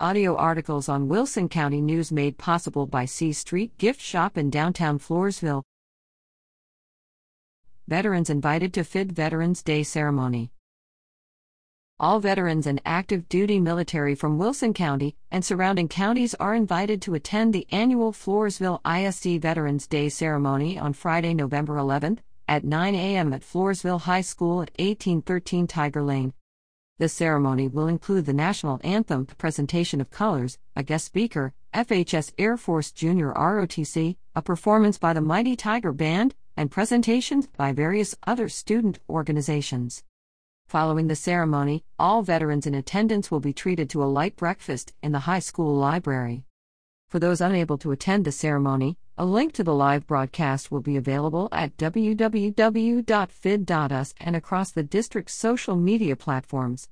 Audio articles on Wilson County News made possible by C Street Gift Shop in downtown Floresville. Veterans invited to FID Veterans Day Ceremony. All veterans and active duty military from Wilson County and surrounding counties are invited to attend the annual Floresville ISC Veterans Day Ceremony on Friday, November 11th, at 9 a.m. at Floresville High School at 1813 Tiger Lane. The ceremony will include the national anthem, presentation of colors, a guest speaker, FHS Air Force Junior ROTC, a performance by the Mighty Tiger Band, and presentations by various other student organizations. Following the ceremony, all veterans in attendance will be treated to a light breakfast in the high school library. For those unable to attend the ceremony, a link to the live broadcast will be available at www.fid.us and across the district's social media platforms.